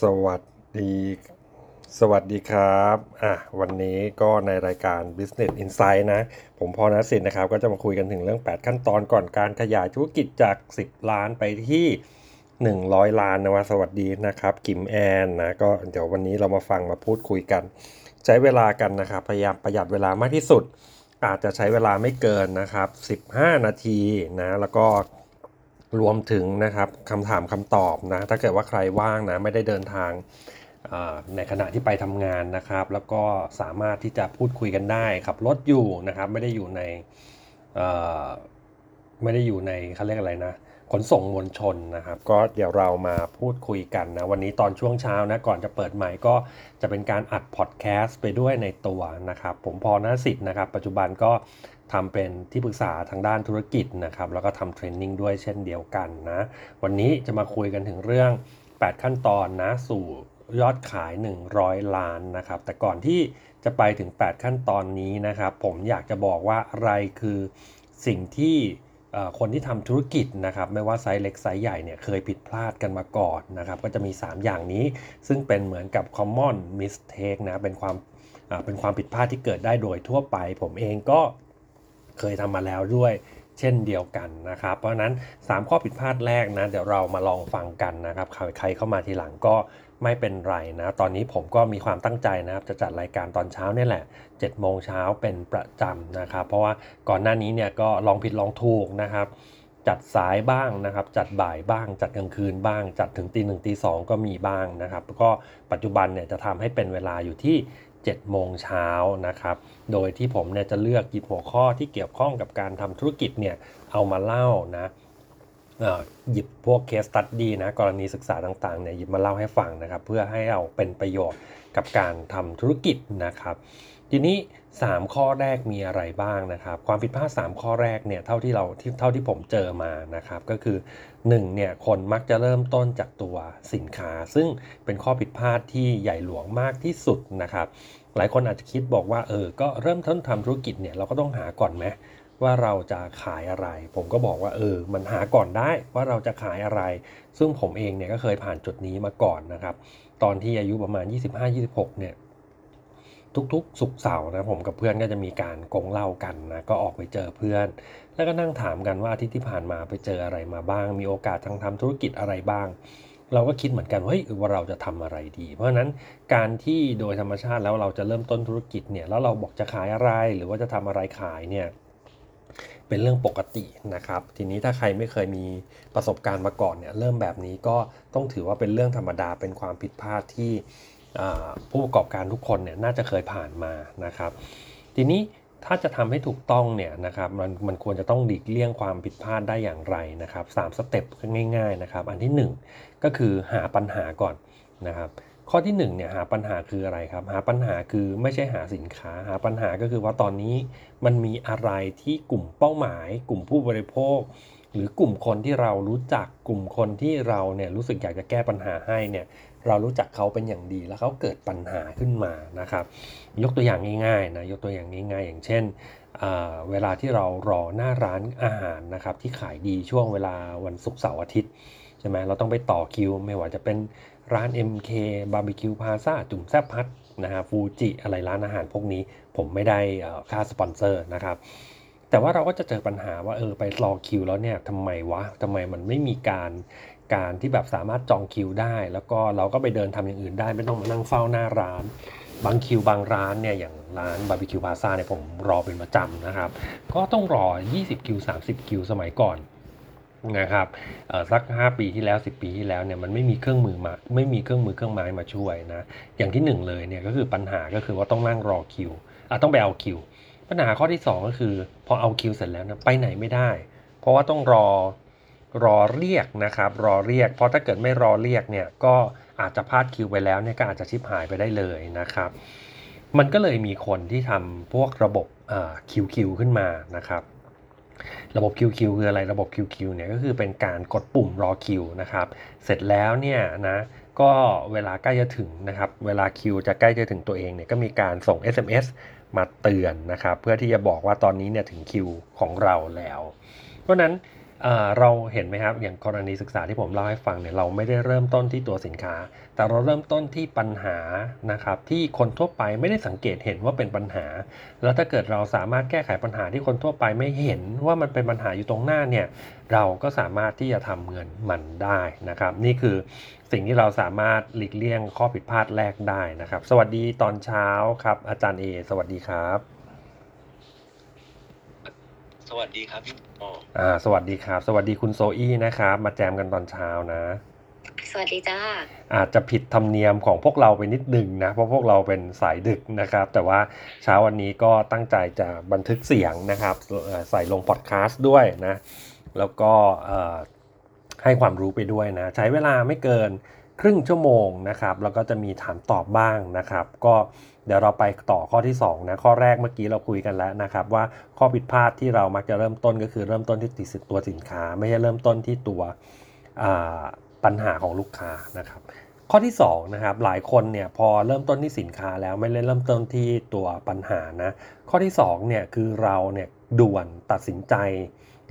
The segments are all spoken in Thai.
สวัสดีครับวันนี้ก็ในรายการ Business Insight นะผมพรณสิทธิ์นะครับก็จะมาคุยกันถึงเรื่อง8ขั้นตอนก่อนการขยายธุรกิจจาก10ล้านไปที่100ล้านนะสวัสดีนะครับกิมแอนนะก็เดี๋ยววันนี้เรามาฟังมาพูดคุยกันใช้เวลากันนะครับพยายามประหยัดเวลามากที่สุดอาจจะใช้เวลาไม่เกินนะครับ15นาทีนะแล้วก็รวมถึงนะครับคำถามคำตอบนะถ้าเกิดว่าใครว่างนะไม่ได้เดินทางในขณะที่ไปทำงานนะครับแล้วก็สามารถที่จะพูดคุยกันได้ขับรถอยู่นะครับไม่ได้อยู่ในเขาเรียกอะไรนะขนส่งมวลชนนะครับก็เดี๋ยวเรามาพูดคุยกันนะวันนี้ตอนช่วงเช้านะก่อนจะเปิดไมค์ก็จะเป็นการอัดพอดแคสต์ไปด้วยในตัวนะครับผมพรณสิทธิ์นะครับปัจจุบันก็ทำเป็นที่ปรึกษาทางด้านธุรกิจนะครับแล้วก็ทำเทรนนิ่งด้วยเช่นเดียวกันนะวันนี้จะมาคุยกันถึงเรื่อง8ขั้นตอนนะสู่ยอดขาย100ล้านนะครับแต่ก่อนที่จะไปถึง8ขั้นตอนนี้นะครับผมอยากจะบอกว่าอะไรคือสิ่งที่คนที่ทำธุรกิจนะครับไม่ว่าไซส์เล็กไซส์ใหญ่เนี่ยเคยผิดพลาดกันมาก่อนนะครับก็จะมี3อย่างนี้ซึ่งเป็นเหมือนกับ common mistake นะเป็นความผิดพลาดที่เกิดได้โดยทั่วไปผมเองก็เคยทำมาแล้วด้วยเช่นเดียวกันนะครับเพราะฉะนั้น3ข้อผิดพลาดแรกนะเดี๋ยวเรามาลองฟังกันนะครับใครเข้ามาทีหลังก็ไม่เป็นไรนะตอนนี้ผมก็มีความตั้งใจนะครับจะจัดรายการตอนเช้านี่แหละ 7 โมงเช้าเป็นประจำนะครับเพราะว่าก่อนหน้านี้เนี่ยก็ลองผิดลองถูกนะครับจัดสายบ้างนะครับจัดบ่ายบ้างจัดกลางคืนบ้างจัดถึง 1:00 น 2:00 นก็มีบ้างนะครับแล้วก็ปัจจุบันเนี่ยจะทำให้เป็นเวลาอยู่ที่7โมงเช้านะครับโดยที่ผมเนี่ยจะเลือกหยิบหัวข้อที่เกี่ยวข้องกับการทำธุรกิจเนี่ยเอามาเล่านะหยิบพวก case study นะกรณีศึกษาต่างๆเนี่ยหยิบมาเล่าให้ฟังนะครับเพื่อให้เอาเป็นประโยชน์กับการทำธุรกิจนะครับทีนี้3ข้อแรกมีอะไรบ้างนะครับความผิดพลาด3ข้อแรกเนี่ยเท่าที่ผมเจอมานะครับก็คือ1เนี่ยคนมักจะเริ่มต้นจากตัวสินค้าซึ่งเป็นข้อผิดพลาดที่ใหญ่หลวงมากที่สุดนะครับหลายคนอาจจะคิดบอกว่าก็เริ่มต้นทำธุรกิจเนี่ยเราก็ต้องหาก่อนไหมว่าเราจะขายอะไรผมก็บอกว่ามันหาก่อนได้ว่าเราจะขายอะไรซึ่งผมเองเนี่ยก็เคยผ่านจุดนี้มาก่อนนะครับตอนที่อายุประมาณ 25-26 เนี่ยทุกๆศุกร์เสาร์นะผมกับเพื่อนก็จะมีการกงเหล้ากันนะก็ออกไปเจอเพื่อนแล้วก็นั่งถามกันว่าอาทิตย์ที่ผ่านมาไปเจออะไรมาบ้างมีโอกาสทำธุรกิจอะไรบ้างเราก็คิดเหมือนกันว่าเราจะทำอะไรดีเพราะฉะนั้นการที่โดยธรรมชาติแล้วเราจะเริ่มต้นธุรกิจเนี่ยแล้วเราบอกจะขายอะไรหรือว่าจะทำอะไรขายเนี่ยเป็นเรื่องปกตินะครับทีนี้ถ้าใครไม่เคยมีประสบการณ์มาก่อนเนี่ยเริ่มแบบนี้ก็ต้องถือว่าเป็นเรื่องธรรมดาเป็นความผิดพลาดที่ผู้ประกอบการทุกคนเนี่ยน่าจะเคยผ่านมานะครับทีนี้ถ้าจะทำให้ถูกต้องเนี่ยนะครับมันควรจะต้องหลีกเลี่ยงความผิดพลาดได้อย่างไรนะครับ3สเต็ปง่ายๆนะครับอันที่1ก็คือหาปัญหาก่อนนะครับข้อที่1เนี่ยหาปัญหาคืออะไรครับหาปัญหาคือไม่ใช่หาสินค้าหาปัญหาก็คือว่าตอนนี้มันมีอะไรที่กลุ่มเป้าหมายกลุ่มผู้บริโภคหรือกลุ่มคนที่เรารู้จักกลุ่มคนที่เราเนี่ยรู้สึกอยากจะแก้ปัญหาให้เนี่ยเรารู้จักเขาเป็นอย่างดีแล้วเขาเกิดปัญหาขึ้นมานะครับยกตัวอย่างง่ายๆนะยกตัวอย่างง่ายๆอย่างเช่นเวลาที่เรารอหน้าร้านอาหารนะครับที่ขายดีช่วงเวลาวันศุกร์เสาร์อาทิตย์ใช่ไหมเราต้องไปต่อคิวไม่ว่าจะเป็นร้าน MK บาร์บีคิวพลาซ่าจุ่มแซ่บพัดนะฮะฟูจิอะไรร้านอาหารพวกนี้ผมไม่ได้ค่าสปอนเซอร์นะครับแต่ว่าเราก็จะเจอปัญหาว่าไปรอคิวแล้วเนี่ยทำไมมันไม่มีการที่แบบสามารถจองคิวได้แล้วก็เราก็ไปเดินทำอย่างอื่นได้ไม่ต้องมานั่งเฝ้าหน้าร้านบางคิวบางร้านเนี่ยอย่างร้านบาร์บีคิวพลาซ่าเนี่ยผมรอเป็นประจำนะครับก็ต้องรอ20คิว30คิวสมัยก่อนนะครับสัก5ปีที่แล้ว10ปีที่แล้วเนี่ยมันไม่มีเครื่องมือมาไม่มีเครื่องมือเครื่องไม้มาช่วยนะอย่างที่1เลยเนี่ยก็คือปัญหาก็คือว่าต้องนั่งรอคิวต้องไปเอาคิวปัญหาข้อที่2ก็คือพอเอาคิวเสร็จแล้วนะไปไหนไม่ได้เพราะว่าต้องรอเรียกนะครับรอเรียกเพราะถ้าเกิดไม่รอเรียกเนี่ยก็อาจจะพลาดคิวไปแล้วเนี่ยก็อาจจะชิบหายไปได้เลยนะครับมันก็เลยมีคนที่ทำพวกระบบคิวขึ้นมานะครับระบบ QQ คืออะไรระบบ QQ เนี่ยก็คือเป็นการกดปุ่มรอคิวนะครับเสร็จแล้วเนี่ยนะก็เวลาใกล้จะถึงนะครับเวลาคิวจะใกล้จะถึงตัวเองเนี่ยก็มีการส่ง SMS มาเตือนนะครับเพื่อที่จะบอกว่าตอนนี้เนี่ยถึงคิวของเราแล้วเพราะนั้น เราเห็นไหมครับอย่างกรณีศึกษาที่ผมเล่าให้ฟังเนี่ยเราไม่ได้เริ่มต้นที่ตัวสินค้าแต่เราเริ่มต้นที่ปัญหานะครับที่คนทั่วไปไม่ได้สังเกตเห็นว่าเป็นปัญหาแล้วถ้าเกิดเราสามารถแก้ไขปัญหาที่คนทั่วไปไม่เห็นว่ามันเป็นปัญหาอยู่ตรงหน้าเนี่ยเราก็สามารถที่จะทำเงินมันได้นะครับนี่คือสิ่งที่เราสามารถหลีกเลี่ยงข้อผิดพลาดแรกได้นะครับสวัสดีตอนเช้าครับอาจารย์ A สวัสดีครับสวัสดีครับพี่ปอสวัสดีครับสวัสดีคุณโซอี้นะครับมาแจมกันตอนเช้านะสวัสดีจ้าอาจจะผิดธรรมเนียมของพวกเราไปนิดนึงนะเพราะพวกเราเป็นสายดึกนะครับแต่ว่าเช้าวันนี้ก็ตั้งใจจะบันทึกเสียงนะครับใส่ลงพอดแคสต์ด้วยนะแล้วก็ให้ความรู้ไปด้วยนะใช้เวลาไม่เกินครึ่งชั่วโมงนะครับแล้วก็จะมีถามตอบบ้างนะครับก็เดี๋ยวเราไปต่อข้อที่2นะข้อแรกเมื่อกี้เราคุยกันแล้วนะครับว่าข้อผิดพลาดที่เรามักจะเริ่มต้นก็คือเริ่มต้นที่ตัวสินค้าไม่ใช่เริ่มต้นที่ตัวปัญหาของลูกค้านะครับข้อที่2นะครับหลายคนเนี่ยพอเริ่มต้นที่สินค้าแล้วไม่ได้เริ่มต้นที่ตัวปัญหานะข้อที่2เนี่ยคือเราเนี่ยด่วนตัดสินใจ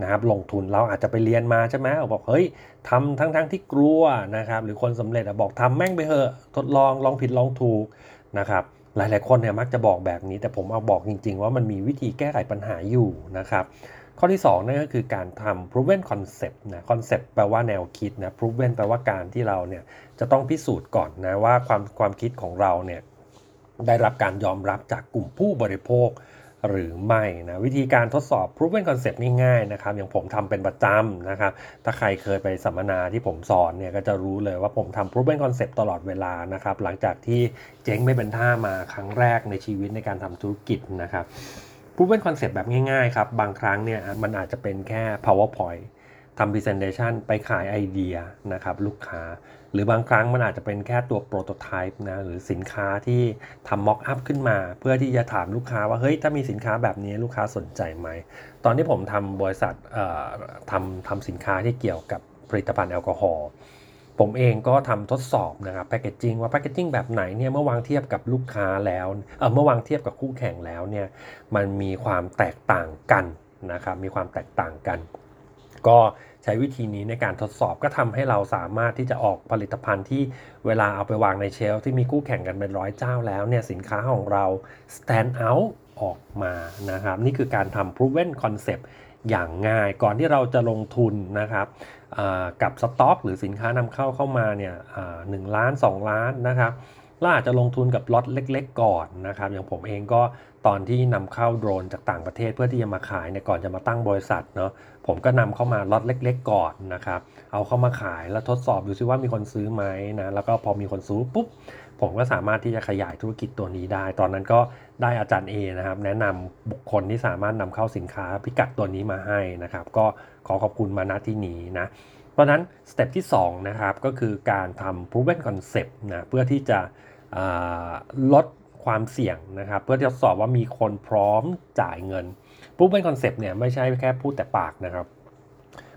นะครับลงทุนเราอาจจะไปเรียนมาใช่ไหมบอกเฮ้ยทำทั้งที่กลัวนะครับหรือคนสำเร็จบอกทำแม่งไปเถอะทดลองลองผิดลองถูกนะครับหลายๆคนเนี่ยมักจะบอกแบบนี้แต่ผมเอาบอกจริงๆว่ามันมีวิธีแก้ไขปัญหาอยู่นะครับข้อที่2นั่นก็คือการทำ proven concept นะ concept แปลว่าแนวคิดนะ proven แปลว่าการที่เราเนี่ยจะต้องพิสูจน์ก่อนนะว่าความคิดของเราเนี่ยได้รับการยอมรับจากกลุ่มผู้บริโภคหรือไม่นะวิธีการทดสอบ proven concept ง่ายๆนะครับอย่างผมทำเป็นประจำนะครับถ้าใครเคยไปสัมมนาที่ผมสอนเนี่ยก็จะรู้เลยว่าผมทำ proven concept ตลอดเวลานะครับหลังจากที่เจ๊งไม่เป็นท่ามาครั้งแรกในชีวิตในการทำธุรกิจนะครับ proven concept แบบง่ายๆครับบางครั้งเนี่ยมันอาจจะเป็นแค่ PowerPoint ทำ presentation ไปขายไอเดียนะครับลูกค้าหรือบางครั้งมันอาจจะเป็นแค่ตัวโปรโตไทป์นะหรือสินค้าที่ทำม็อกอัพขึ้นมาเพื่อที่จะถามลูกค้าว่าเฮ้ยถ้ามีสินค้าแบบนี้ลูกค้าสนใจไหมตอนที่ผมทำบริษัททำสินค้าที่เกี่ยวกับผลิตภัณฑ์แอลกอฮอล์ผมเองก็ทำทดสอบนะครับแพคเกจจิ้งว่าแพคเกจจิ้งแบบไหนเนี่ยเมื่อวางเทียบกับลูกค้าแล้วเมื่อวางเทียบกับคู่แข่งแล้วเนี่ยมันมีความแตกต่างกันนะครับมีความแตกต่างกันก็ใช้วิธีนี้ในการทดสอบก็ทำให้เราสามารถที่จะออกผลิตภัณฑ์ที่เวลาเอาไปวางในเชลฟ์ที่มีคู่แข่งกันเป็นร้อยเจ้าแล้วเนี่ยสินค้าของเรา stand out ออกมานะครับนี่คือการทำ proven concept อย่างง่ายก่อนที่เราจะลงทุนนะครับกับสต็อกหรือสินค้านำเข้ามาเนี่ย1ล้าน2ล้านนะครับเราอาจจะลงทุนกับล็อตเล็กๆก่อนนะครับอย่างผมเองก็ตอนที่นำเข้าโดรนจากต่างประเทศเพื่อที่จะมาขายเนี่ยก่อนจะมาตั้งบริษัทเนาะผมก็นำเข้ามาล็อตเล็กๆก่อนนะครับเอาเข้ามาขายแล้วทดสอบดูซิว่ามีคนซื้อไหมนะแล้วก็พอมีคนซื้อปุ๊บผมก็สามารถที่จะขยายธุรกิจตัวนี้ได้ตอนนั้นก็ได้อาจารย์ A นะครับแนะนำบุคคลที่สามารถนำเข้าสินค้าพิกัดตัวนี้มาให้นะครับก็ขอขอบคุณมาณที่นี้นะเพราะนั้นสเต็ปที่2นะครับก็คือการทำ proven concept นะเพื่อที่จะลดความเสี่ยงนะครับเพื่อทดสอบว่ามีคนพร้อมจ่ายเงิน proven concept เนี่ยไม่ใช่แค่พูดแต่ปากนะครับ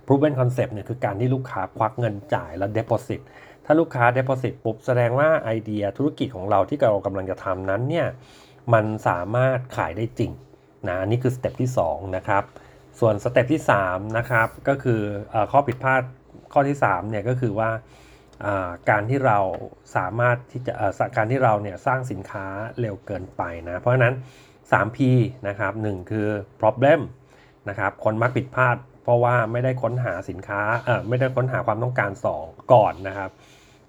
proven concept เนี่ยคือการที่ลูกค้าควักเงินจ่ายแล้ว deposit ถ้าลูกค้า deposit ปุ๊บแสดงว่าไอเดียธุรกิจของเราที่เรากำลังจะทำนั้นเนี่ยมันสามารถขายได้จริงนะนี่คือสเต็ปที่2นะครับส่วนสเต็ปที่3นะครับก็คือข้อผิดพลาดข้อที่3เนี่ยก็คือว่าการที่เราสามารถที่จะการที่เราเนี่ยสร้างสินค้าเร็วเกินไปนะเพราะฉะนั้น 3P นะครับ1คือ problem นะครับคนมักผิดพลาดเพราะว่าไม่ได้ค้นหาสินค้าไม่ได้ค้นหาความต้องการ2ก่อนนะครับ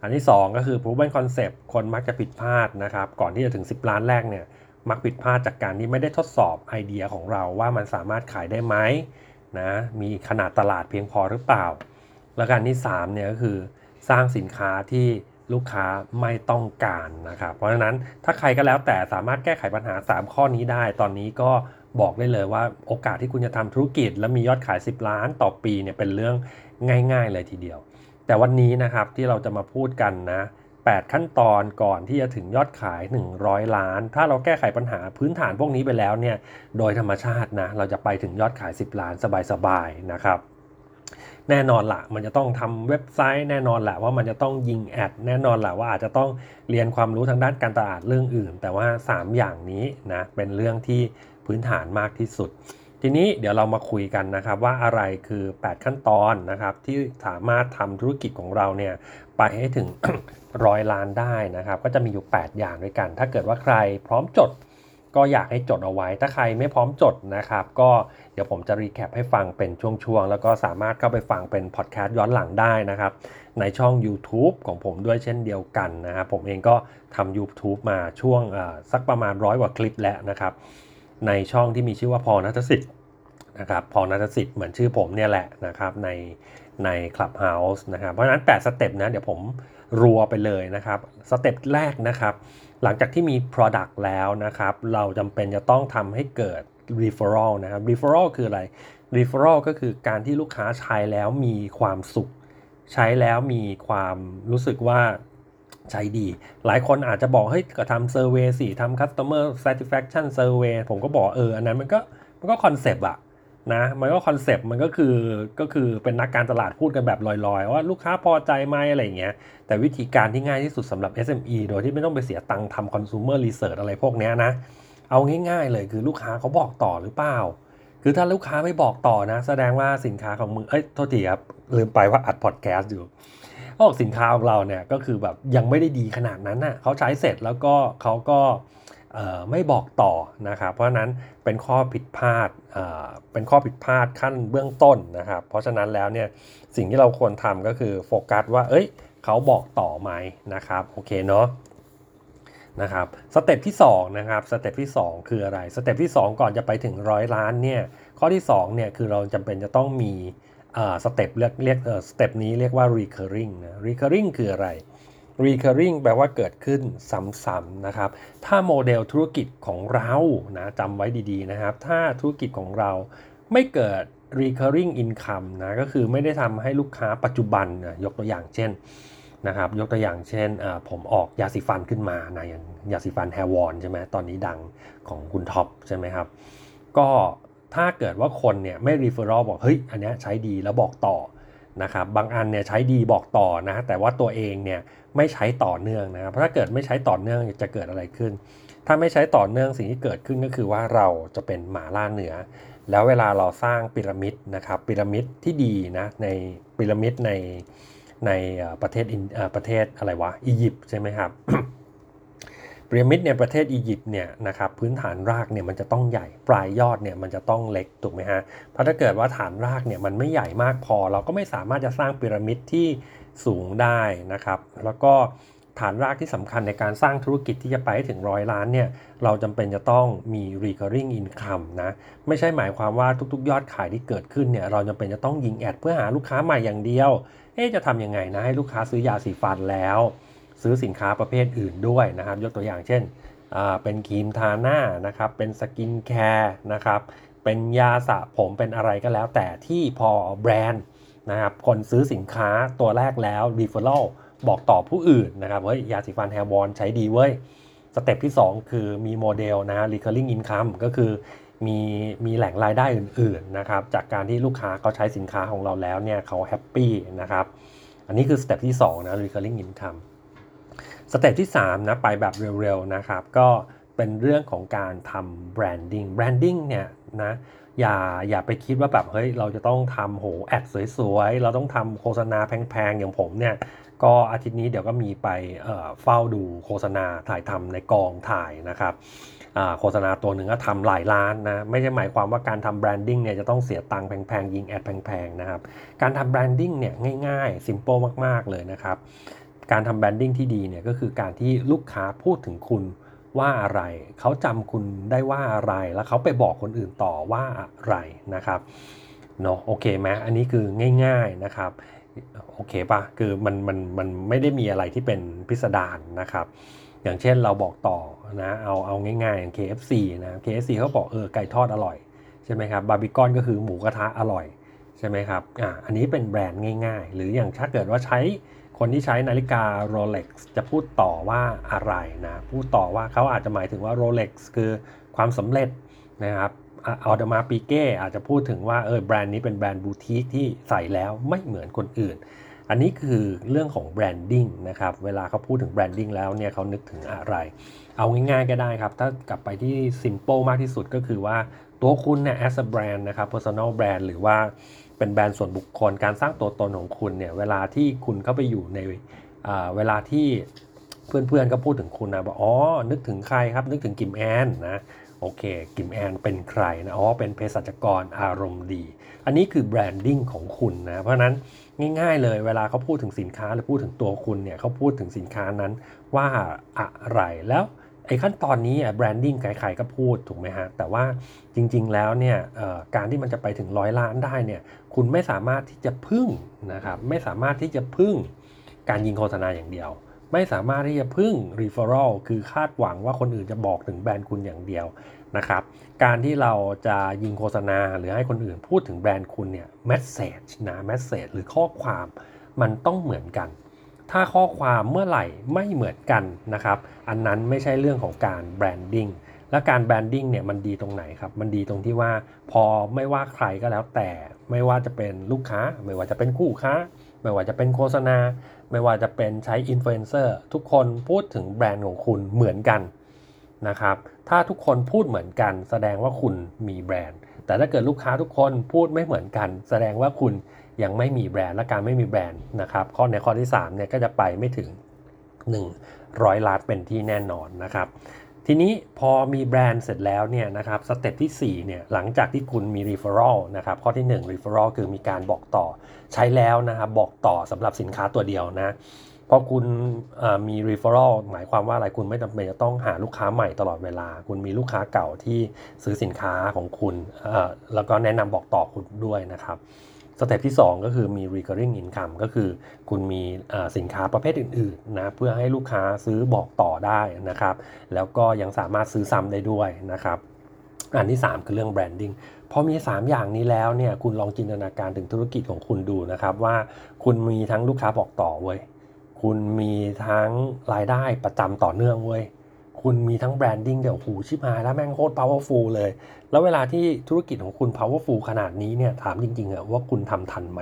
อันที่2ก็คือ proven concept คนมักจะผิดพลาดนะครับก่อนที่จะถึง10ล้านแรกเนี่ยมักผิดพลาดจากการที่ไม่ได้ทดสอบไอเดียของเราว่ามันสามารถขายได้ไหมนะมีขนาดตลาดเพียงพอหรือเปล่าแล้วการที่3เนี่ยก็คือสร้างสินค้าที่ลูกค้าไม่ต้องการนะครับเพราะฉะนั้นถ้าใครก็แล้วแต่สามารถแก้ไขปัญหา3ข้อนี้ได้ตอนนี้ก็บอกได้เลยว่าโอกาสที่คุณจะทำธุรกิจและมียอดขาย10ล้านต่อปีเนี่ยเป็นเรื่องง่ายๆเลยทีเดียวแต่วันนี้นะครับที่เราจะมาพูดกันนะ8ขั้นตอนก่อนที่จะถึงยอดขาย100ล้านถ้าเราแก้ไขปัญหาพื้นฐานพวกนี้ไปแล้วเนี่ยโดยธรรมชาตินะเราจะไปถึงยอดขาย10ล้านสบายๆนะครับแน่นอนละมันจะต้องทำเว็บไซต์แน่นอนละว่ามันจะต้องยิงแอดแน่นอนละว่าอาจจะต้องเรียนความรู้ทางด้านการตลาดเรื่องอื่นแต่ว่า3อย่างนี้นะเป็นเรื่องที่พื้นฐานมากที่สุด ทีนี้เดี๋ยวเรามาคุยกันนะครับว่าอะไรคือ8ขั้นตอนนะครับที่สามารถทำธุรกิจของเราเนี่ยไปให้ถึง 100 ล้านได้นะครับก็จะมีอยู่8อย่างด้วยกันถ้าเกิดว่าใครพร้อมจดก็อยากให้จดเอาไว้ถ้าใครไม่พร้อมจดนะครับก็เดี๋ยวผมจะรีแคปให้ฟังเป็นช่วงๆแล้วก็สามารถเข้าไปฟังเป็นพอดแคสต์ย้อนหลังได้นะครับในช่อง YouTube ของผมด้วยเช่นเดียวกันนะครับผมเองก็ทำ YouTube มาช่วงสักประมาณ100กว่าคลิปแล้วนะครับในช่องที่มีชื่อว่าพอณัฐสิทธิ์นะครับพอณัฐสิทธิ์เหมือนชื่อผมเนี่ยแหละนะครับใน Clubhouse นะครับเพราะฉะนั้น8สเต็ปนะเดี๋ยวผมรัวไปเลยนะครับสเต็ปแรกนะครับหลังจากที่มี product แล้วนะครับเราจำเป็นจะต้องทำให้เกิด referral นะครับ referral คืออะไร referral ก็คือการที่ลูกค้าใช้แล้วมีความสุขใช้แล้วมีความรู้สึกว่าใช้ดีหลายคนอาจจะบอกเฮ้ยก็ทำเซอร์เวย์สิทำ customer satisfaction survey ผมก็บอกอันนั้นมันก็คอนเซปต์อะนะมันก็คอนเซปต์มันก็คือเป็นนักการตลาดพูดกันแบบลอยๆว่าลูกค้าพอใจไหมอะไรอย่างเงี้ยแต่วิธีการที่ง่ายที่สุดสำหรับ SME โดยที่ไม่ต้องไปเสียตังค์ทำ consumer research อะไรพวกเนี้ยนะเอาง่ายๆเลยคือลูกค้าเขาบอกต่อหรือเปล่าคือถ้าลูกค้าไม่บอกต่อนะแสดงว่าสินค้าของมึงโทษทีครับลืมไปว่าอัดพอดแคสต์อยู่สินค้าของเราเนี่ยก็คือแบบยังไม่ได้ดีขนาดนั้นน่ะเขาใช้เสร็จแล้วก็เขาก็ไม่บอกต่อนะครับเพราะฉะนั้นเป็นข้อผิดพลาดขั้นเบื้องต้นนะครับเพราะฉะนั้นแล้วเนี่ยสิ่งที่เราควรทำก็คือโฟกัสว่าเขาบอกต่อไหมนะครับโอเคเนาะนะครับสเต็ปที่2นะครับสเต็ปที่2คืออะไรสเต็ปที่2ก่อนจะไปถึง100ล้านเนี่ยข้อที่2เนี่ยคือเราจำเป็นจะต้องมีสเต็ปเรียกสเต็ปนี้เรียกว่า recurring นะ recurring คืออะไร recurring แปลว่าเกิดขึ้นซ้ำๆนะครับถ้าโมเดลธุรกิจของเรานะจำไว้ดีๆนะครับถ้าธุรกิจของเราไม่เกิด recurring income นะก็คือไม่ได้ทำให้ลูกค้าปัจจุบันนะยกตัวอย่างเช่นนะครับยกตัวอย่างเช่นผมออกยาสีฟันขึ้นมานะอย่างยาสีฟันแฮวอนใช่ไหมตอนนี้ดังของคุณท็อปใช่ไหมครับก็ถ้าเกิดว่าคนเนี่ยไม่ referral บอกเฮ้ยอันนี้ใช้ดีแล้วบอกต่อนะครับบางอันเนี่ยใช้ดีบอกต่อนะแต่ว่าตัวเองเนี่ยไม่ใช้ต่อเนื่องนะเพราะถ้าเกิดไม่ใช้ต่อเนื่องจะเกิดอะไรขึ้นถ้าไม่ใช้ต่อเนื่องสิ่งที่เกิดขึ้นก็คือว่าเราจะเป็นหมาล่าเนื้อแล้วเวลาเราสร้างพีระมิดนะครับพีระมิดที่ดีนะในพีระมิดในประเทศอะไรวะอียิปต์ใช่ไหมครับ พีระมิดในประเทศอียิปต์เนี่ยนะครับพื้นฐานรากเนี่ยมันจะต้องใหญ่ปลายยอดเนี่ยมันจะต้องเล็กถูกไหมฮะเพราะถ้าเกิดว่าฐานรากเนี่ยมันไม่ใหญ่มากพอเราก็ไม่สามารถจะสร้างพีระมิดที่สูงได้นะครับแล้วก็ฐานรากที่สำคัญในการสร้างธุรกิจที่จะไปถึง100ล้านเนี่ยเราจำเป็นจะต้องมี recurring income นะไม่ใช่หมายความว่าทุกๆยอดขายที่เกิดขึ้นเนี่ยเราจำเป็นจะต้องยิงแอดเพื่อหาลูกค้าใหม่อย่างเดียวจะทำยังไงนะให้ลูกค้าซื้อยาสีฟันแล้วซื้อสินค้าประเภทอื่นด้วยนะครับยกตัวอย่างเช่นเป็นครีมทาหน้านะครับเป็นสกินแคร์นะครับเป็นยาสระผมเป็นอะไรก็แล้วแต่ที่พอแบรนด์นะครับคนซื้อสินค้าตัวแรกแล้ว referral บอกต่อผู้อื่นนะครับเฮ้ยยาสีฟันแฮร์วอนใช้ดีเว้ยสเต็ปที่2คือมีโมเดลนะ recurring income ก็คือมีแหล่งรายได้อื่นๆนะครับจากการที่ลูกค้าเขาใช้สินค้าของเราแล้วเนี่ยเขาแฮปปี้นะครับอันนี้คือสเต็ปที่2นะ recurring incomeสเต็ปที่3นะไปแบบเร็วๆนะครับก็เป็นเรื่องของการทำแบรนดิ้งเนี่ยนะอย่าไปคิดว่าแบบเฮ้ยเราจะต้องทำโหแอดสวยๆเราต้องทำโฆษณาแพงๆอย่างผมเนี่ยก็อาทิตย์นี้เดี๋ยวก็มีไปเฝ้าดูโฆษณาถ่ายทำในกองถ่ายนะครับโฆษณาตัวหนึ่งก็ทำหลายล้านนะไม่ใช่หมายความว่าการทำแบรนดิ้งเนี่ยจะต้องเสียตังค์แพงๆยิงแอดแพงๆนะครับการทำแบรนดิ้งเนี่ยง่ายๆซิมเปิลมากๆเลยนะครับการทำแบรนดิ้งที่ดีเนี่ยก็คือการที่ลูกค้าพูดถึงคุณว่าอะไรเขาจำคุณได้ว่าอะไรแล้วเขาไปบอกคนอื่นต่อว่าอะไรนะครับเนาะโอเคไหมอันนี้คือง่ายๆนะครับโอเคป่ะคือมันไม่ได้มีอะไรที่เป็นพิสดารนะครับอย่างเช่นเราบอกต่อนะเอาง่ายๆอย่าง KFC นะ KFC เขาบอกไก่ทอดอร่อยใช่ไหมครับบาร์บีคอนก็คือหมูกระทะอร่อยใช่ไหมครับอันนี้เป็นแบรนด์ง่ายๆหรืออย่างถ้าเกิดว่าใช้คนที่ใช้นาฬิกา Rolex จะพูดต่อว่าอะไรนะพูดต่อว่าเขาอาจจะหมายถึงว่า Rolex คือความสำเร็จนะครับเอาเดมาปิเก้อาจจะพูดถึงว่าแบรนด์นี้เป็นแบรนด์บูติกที่ใส่แล้วไม่เหมือนคนอื่นอันนี้คือเรื่องของแบรนดิ้งนะครับเวลาเขาพูดถึงแบรนดิ้งแล้วเนี่ยเขานึกถึงอะไรเอาง่ายๆก็ได้ครับถ้ากลับไปที่ซิมเปิลมากที่สุดก็คือว่า ตัวคุณเนี่ย as a brand นะครับ personal brand หรือว่าเป็นแบรนด์ส่วนบุคคลการสร้างตัวตนของคุณเนี่ยเวลาที่คุณเข้าไปอยู่ในเวลาที่เพื่อนๆก็พูดถึงคุณนะบอกอ๋อนึกถึงใครครับนึกถึงกิมแอนนะโอเคกิมแอนเป็นใครนะอ๋อเป็นเภสัชกรอารมณ์ดีอันนี้คือแบรนดิ้งของคุณนะเพราะนั้นง่ายๆเลยเวลาเขาพูดถึงสินค้าหรือพูดถึงตัวคุณเนี่ยเขาพูดถึงสินค้านั้นว่าอะไรแล้วไอ้ขั้นตอนนี้แบรนดิ้งใครๆก็พูดถูกไหมฮะแต่ว่าจริงๆแล้วเนี่ยการที่มันจะไปถึงร้อยล้านได้เนี่ยคุณไม่สามารถที่จะพึ่งนะครับไม่สามารถที่จะพึ่งการยิงโฆษณาอย่างเดียวไม่สามารถที่จะพึ่ง referral คือคาดหวังว่าคนอื่นจะบอกถึงแบรนด์คุณอย่างเดียวนะครับการที่เราจะยิงโฆษณาหรือให้คนอื่นพูดถึงแบรนด์คุณเนี่ย message นะ message หรือข้อความมันต้องเหมือนกันถ้าข้อความเมื่อไหร่ไม่เหมือนกันนะครับอันนั้นไม่ใช่เรื่องของการแบรนดิ้งและการแบรนดิ้งเนี่ยมันดีตรงไหนครับมันดีตรงที่ว่าพอไม่ว่าใครก็แล้วแต่ไม่ว่าจะเป็นลูกค้าไม่ว่าจะเป็นคู่ค้าไม่ว่าจะเป็นโฆษณาไม่ว่าจะเป็นใช้อินฟลูเอนเซอร์ทุกคนพูดถึงแบรนด์ของคุณเหมือนกันนะครับถ้าทุกคนพูดเหมือนกันแสดงว่าคุณมีแบรนด์แต่ถ้าเกิดลูกค้าทุกคนพูดไม่เหมือนกันแสดงว่าคุณยังไม่มีแบรนด์และการไม่มีแบรนด์นะครับข้อที่3เนี่ยก็จะไปไม่ถึง100ล้านเป็นที่แน่นอนนะครับทีนี้พอมีแบรนด์เสร็จแล้วเนี่ยนะครับสเต็ปที่4เนี่ยหลังจากที่คุณมี referral นะครับข้อที่1 referral คือมีการบอกต่อใช้แล้วนะครับบอกต่อสำหรับสินค้าตัวเดียวนะพอคุณมี referral หมายความว่าอะไรคุณไม่จำเป็นจะต้องหาลูกค้าใหม่ตลอดเวลาคุณมีลูกค้าเก่าที่ซื้อสินค้าของคุณแล้วก็แนะนำบอกต่อคุณด้วยนะครับสเต็ปที่2ก็คือมี recurring income ก็คือคุณมีสินค้าประเภทอื่นๆนะเพื่อให้ลูกค้าซื้อบอกต่อได้นะครับแล้วก็ยังสามารถซื้อซ้ำได้ด้วยนะครับอันที่3คือเรื่อง branding พอมี3อย่างนี้แล้วเนี่ยคุณลองจินตนาการถึงธุรกิจของคุณดูนะครับว่าคุณมีทั้งลูกค้าบอกต่อเว้ยคุณมีทั้งรายได้ประจำต่อเนื่องเว้ยคุณมีทั้ง branding เดี๋ยวหูชิบหายแล้วแม่งโคตร powerful เลยแล้วเวลาที่ธุรกิจของคุณ powerful ขนาดนี้เนี่ยถามจริงๆอะว่าคุณทำทันไหม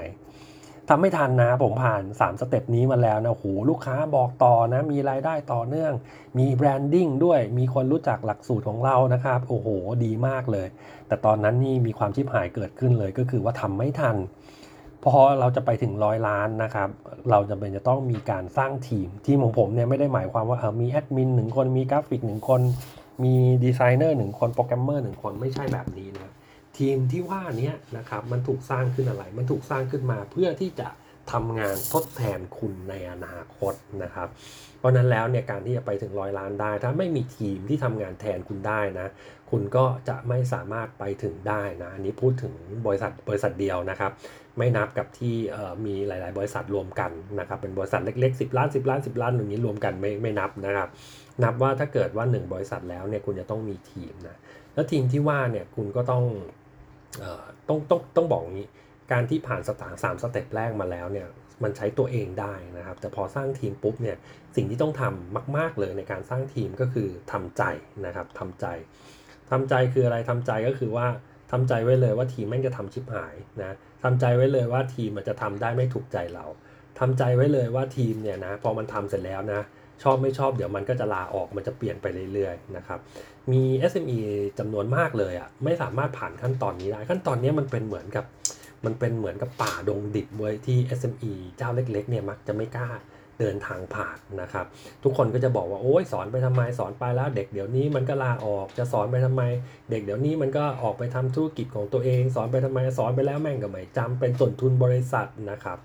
ทำไม่ทันนะผมผ่าน3สเต็ปนี้มาแล้วนะหูลูกค้าบอกต่อนะมีรายได้ต่อเนื่องมี branding ด้วยมีคนรู้จักหลักสูตรของเรานะครับโอ้โหดีมากเลยแต่ตอนนั้นนี่มีความชิบหายเกิดขึ้นเลยก็คือว่าทำไม่ทันพอเราจะไปถึง100ล้านนะครับเราจำเป็นจะต้องมีการสร้างทีมของผมเนี่ยไม่ได้หมายความว่ามีแอดมิน1คนมีกราฟิก1คนมีดีไซเนอร์1คนโปรแกรมเมอร์1คนไม่ใช่แบบนี้นะทีมที่ว่านี้นะครับมันถูกสร้างขึ้นอะไรมันถูกสร้างขึ้นมาเพื่อที่จะทำงานทดแทนคุณในอนาคตนะครับเพราะนั้นแล้วเนี่ยการที่จะไปถึง100ล้านได้ถ้าไม่มีทีมที่ทำงานแทนคุณได้นะคุณก็จะไม่สามารถไปถึงได้นะอันนี้พูดถึงบริษัทเดียวนะครับไม่นับกับที่มีหลายๆบริษัทรวมกันนะครับเป็นบริษัทเล็กๆ10ล้าน10ล้าน10ล้านอย่างนี้รวมกันไม่นับนะครับนับว่าถ้าเกิดว่า1บริษัทแล้วเนี่ยคุณจะต้องมีทีมนะแล้วทีมที่ว่าเนี่ยคุณก็ต้องบอกอย่างนี้การที่ผ่าน3สเต็ปแรกมาแล้วเนี่ยมันใช้ตัวเองได้นะครับแต่พอสร้างทีมปุ๊บเนี่ยสิ่งที่ต้องทำมากๆเลยในการสร้างทีมก็คือทำใจนะครับทำใจคืออะไรทำใจก็คือว่าทำใจไว้เลยว่าทีมแม่งจะทำชิบหายนะทำใจไว้เลยว่าทีมมันจะทำได้ไม่ถูกใจเราทำใจไว้เลยว่าทีมเนี่ยนะพอมันทำเสร็จแล้วนะชอบไม่ชอบเดี๋ยวมันก็จะลาออกมันจะเปลี่ยนไปเรื่อยๆนะครับมี SME จำนวนมากเลยอ่ะไม่สามารถผ่านขั้นตอนนี้ได้ขั้นตอนนี้มันเป็นเหมือนกับป่าดงดิบเว้ยที่ SME เจ้าเล็กๆเนี่ยมักจะไม่กล้าเดินทางผ่านนะครับทุกคนก็จะบอกว่าโอ๊ยสอนไปทำไมสอนไปแล้วเด็กเดี๋ยวนี้มันก็ลาออกจะสอนไปทำไมเด็กเดี๋ยวนี้มันก็ออกไปทำธุรกิจของตัวเองสอนไปทำไมสอนไปแล้วแม่งก็ไม่จำเป็นต้นทุนบริษัทนะครับ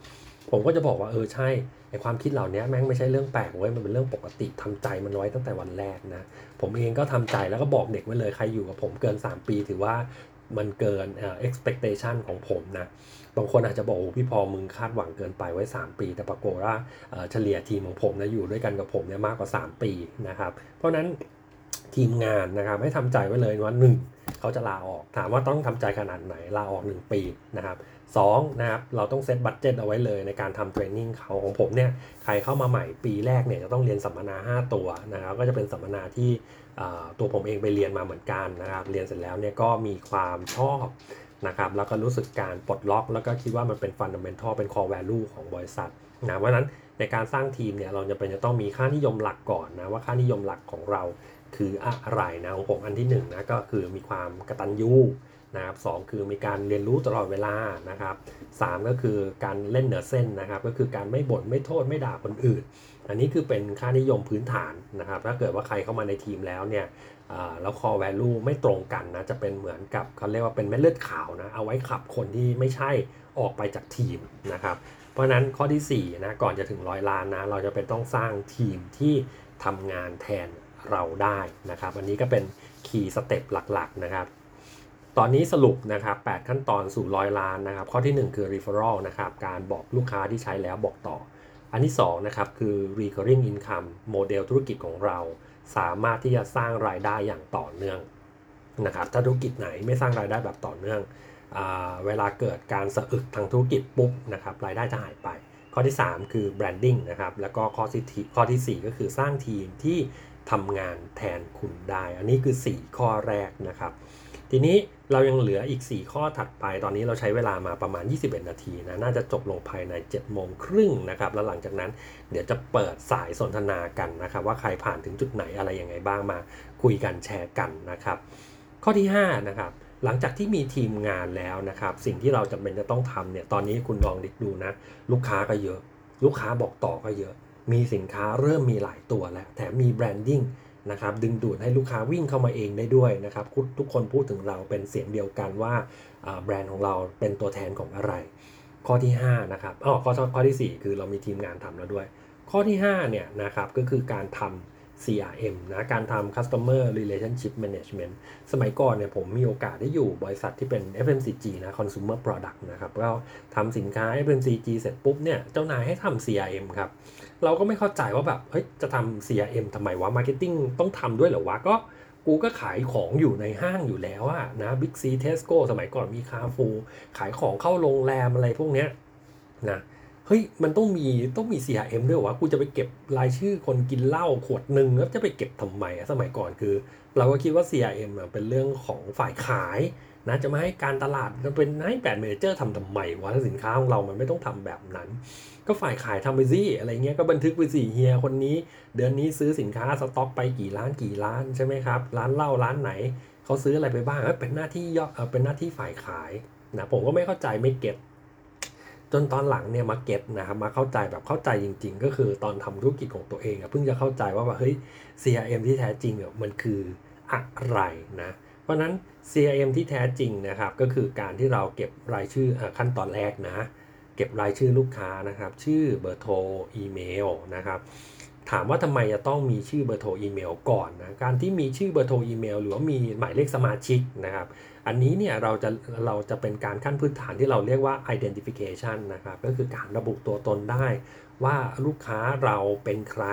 ผมก็จะบอกว่าใช่ไอ้ความคิดเหล่านี้แม่งไม่ใช่เรื่องแปลกเว้ยมันเป็นเรื่องปกติทำใจมันไว้ตั้งแต่วันแรกนะผมเองก็ทำใจแล้วก็บอกเด็กไว้เลยใครอยู่กับผมเกิน3ปีถือว่ามันเกินexpectation ของผมนะบางคนอาจจะบอกโอ้พี่พอมึงคาดหวังเกินไปไว้3ปีแต่ปรากฏว่าเฉลี่ยทีมของผมนะอยู่ด้วยกันกับผมเนี่ยมากกว่า3ปีนะครับเพราะนั้นทีมงานนะครับให้ทำใจไว้เลยว่า1เขาจะลาออกถามว่าต้องทำใจขนาดไหนลาออก1ปีนะครับ2นะครับเราต้องเซตบัดเจ็ตเอาไว้เลยในการทำเทรนนิ่งเขาของผมเนี่ยใครเข้ามาใหม่ปีแรกเนี่ยจะต้องเรียนสัมมนา5ตัวนะครับก็จะเป็นสัมมนาที่ตัวผมเองไปเรียนมาเหมือนกันนะครับเรียนเสร็จแล้วเนี่ยก็มีความชอบนะครับแล้วก็รู้สึกการปลดล็อกแล้วก็คิดว่ามันเป็นฟันดาเมนทัลเป็นคอร์แวลูของบริษัทนะเพราะนั้น ในการสร้างทีมเนี่ยเราจะเป็นจะต้องมีค่านิยมหลักก่อนนะว่าค่านิยมหลักของเราคืออะไรนะของผมอันที่1นะก็คือมีความกตัญญูนะครับ2คือมีการเรียนรู้ตลอดเวลานะครับ3ก็คือการเล่นเหนือเส้นนะครับก็คือการไม่บ่นไม่โทษไม่ด่าคนอื่นอันนี้คือเป็นค่านิยมพื้นฐานนะครับถ้าเกิดว่าใครเข้ามาในทีมแล้วเนี่ยแล้ว core value ไม่ตรงกันนะจะเป็นเหมือนกับเขาเรียกว่าเป็นเม็ดเลือดขาวนะเอาไว้ขับคนที่ไม่ใช่ออกไปจากทีมนะครับเพราะนั้นข้อที่4นะก่อนจะถึง100 ล้านนะเราจะเป็นต้องสร้างทีมที่ทำงานแทนเราได้นะครับอันนี้ก็เป็น key step หลักๆนะครับตอนนี้สรุปนะครับ8ขั้นตอนสู่100 ล้านนะครับข้อที่1คือ referral นะครับการบอกลูกค้าที่ใช้แล้วบอกต่ออันที่2นะครับคือ recurring income โมเดลธุรกิจของเราสามารถที่จะสร้างรายได้อย่างต่อเนื่องนะครับถ้าธุรกิจไหนไม่สร้างรายได้แบบต่อเนื่องเวลาเกิดการสะอึกทางธุรกิจปุ๊บนะครับรายได้จะหายไปข้อที่3คือ branding นะครับแล้วก็ข้อที่4ก็คือสร้างทีมที่ทำงานแทนคุณได้อันนี้คือ4ข้อแรกนะครับทีนี้เรายังเหลืออีก4ข้อถัดไปตอนนี้เราใช้เวลามาประมาณ21นาทีนะน่าจะจบลงภายใน 7:30 น.นะครับแล้วหลังจากนั้นเดี๋ยวจะเปิดสายสนทนากันนะครับว่าใครผ่านถึงจุดไหนอะไรยังไงบ้างมาคุยกันแชร์กันนะครับข้อที่5นะครับหลังจากที่มีทีมงานแล้วนะครับสิ่งที่เราจำเป็นจะต้องทำเนี่ยตอนนี้คุณลองดูนะลูกค้าก็เยอะลูกค้าบอกต่อก็เยอะมีสินค้าเริ่มมีหลายตัวแล้วแถมมีแบรนดิ้งนะครับดึงดูดให้ลูกค้าวิ่งเข้ามาเองได้ด้วยนะครับทุกคนพูดถึงเราเป็นเสียงเดียวกันว่าแบรนด์ของเราเป็นตัวแทนของอะไรข้อที่5นะครับข้อที่4คือเรามีทีมงานทำแล้วด้วยข้อที่5เนี่ยนะครับก็คือการทำCRM นะการทำ Customer Relationship Management สมัยก่อนเนี่ยผมมีโอกาสได้อยู่บริษัทที่เป็น FMCG นะ Consumer Product นะครับก็ทำสินค้า FMCG เสร็จปุ๊บเนี่ยเจ้านายให้ทำ CRM ครับเราก็ไม่เข้าใจว่าแบบเฮ้ยจะทำ CRM ทำไมวะ Marketing ต้องทำด้วยเหรอวะก็กูก็ขายของอยู่ในห้างอยู่แล้วอะนะ Big C Tesco สมัยก่อนมี Carrefour ขายของเข้าโรงแรมอะไรพวกเนี้ยนะเฮ้ยมันต้องมี CRM ด้วยวะกูจะไปเก็บรายชื่อคนกินเหล้าขวดนึงแล้วจะไปเก็บทำไมสมัยก่อนคือเราก็คิดว่า CRM เป็นเรื่องของฝ่ายขายนะจะมาให้การตลาดมันเป็นให้แบรนด์แมเนเจอร์ทำไมวะสินค้าของเรามันไม่ต้องทำแบบนั้นก็ฝ่ายขายทำไปสิอะไรเงี้ยก็บันทึกไปสิเฮียคนนี้เดือนนี้ซื้อสินค้าสต็อกไปกี่ล้านใช่ไหมครับร้านเหล้าร้านไหนเขาซื้ออะไรไปบ้างเป็นหน้าที่เป็นหน้าที่ฝ่ายขายนะผมก็ไม่เข้าใจไม่เก็ตจนตอนหลังเนี่ยมาเก็ตนะครับมาเข้าใจแบบเข้าใจจริงๆก็คือตอนทำธุรกิจของตัวเองเพิ่งจะเข้าใจว่าเฮ้ย CRM ที่แท้จริงมันคืออะไรนะเพราะนั้น CRM ที่แท้จริงนะครับก็คือการที่เราเก็บรายชื่อขั้นตอนแรกนะเก็บรายชื่อลูกค้านะครับชื่อเบอร์โทรอีเมลนะครับถามว่าทำไมจะต้องมีชื่อเบอร์โทรอีเมลก่อนนะการที่มีชื่อเบอร์โทรอีเมลหรือว่ามีหมายเลขสมาชิกนะครับอันนี้เนี่ยเราจะเป็นการขั้นพื้นฐานที่เราเรียกว่า identification นะครับก็คือการระบุตัวตนได้ว่าลูกค้าเราเป็นใคร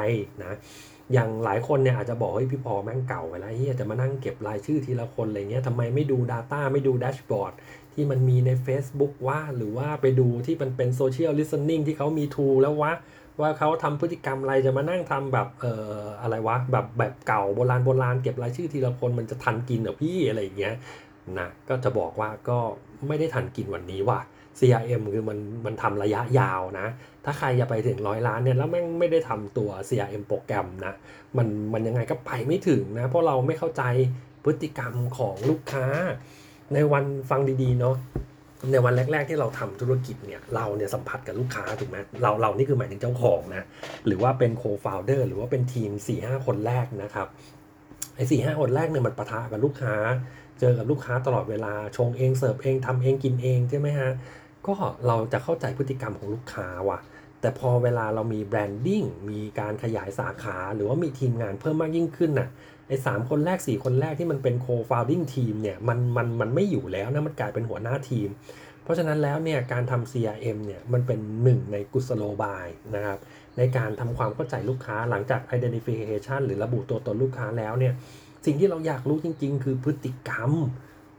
นะอย่างหลายคนเนี่ยอาจจะบอกเฮ้ยพี่พอแม่งเก่าไปแล้วเฮียจะมานั่งเก็บรายชื่อทีละคนอะไรเงี้ยทำไมไม่ดู data ไม่ดู dashboard ที่มันมีใน Facebook ว่าหรือว่าไปดูที่มันเป็น social listening ที่เขามี tool แล้วว่าเขาทำพฤติกรรมอะไรจะมานั่งทำแบบอะไรวะแบบเก่าโบราณเก็บรายชื่อทีละคนมันจะทันกินเหรอพี่อะไรอย่างเงี้ยนะก็จะบอกว่าก็ไม่ได้ทันกินวันนี้ว่ะ CRM คือมันทำระยะยาวนะถ้าใครจะไปถึง100 ล้านเนี่ยแล้วแม่งไม่ได้ทำตัว CRM โปรแกรมนะมันยังไงก็ไปไม่ถึงนะเพราะเราไม่เข้าใจพฤติกรรมของลูกค้าในวันฟังดีๆเนาะในวันแรกๆที่เราทำธุรกิจเนี่ยเราเนี่ยสัมผัสกับลูกค้าถูกไหมเรานี่คือหมายถึงเจ้าของนะหรือว่าเป็นโคฟาวเดอร์หรือว่าเป็นทีม 4-5 คนแรกนะครับไอ้ 4-5 คนแรกเนี่ยมันปะทะกับลูกค้าเจอกับลูกค้าตลอดเวลาชงเองเสิร์ฟเองทำเองกินเองใช่ไหมฮะก็เราจะเข้าใจพฤติกรรมของลูกค้าว่ะแต่พอเวลาเรามีแบรนดิ้งมีการขยายสาขาหรือว่ามีทีมงานเพิ่มมากยิ่งขึ้นน่ะไอ้3คนแรก4คนแรกที่มันเป็นโคฟาวดิ้งทีมเนี่ยมันไม่อยู่แล้วนะมันกลายเป็นหัวหน้าทีมเพราะฉะนั้นแล้วเนี่ยการทำ CRM เนี่ยมันเป็น1ในกุศโลบายนะครับในการทำความเข้าใจลูกค้าหลังจาก identification หรือระบุตัวตนลูกค้าแล้วเนี่ยสิ่งที่เราอยากรู้จริงๆคือพฤติกรรม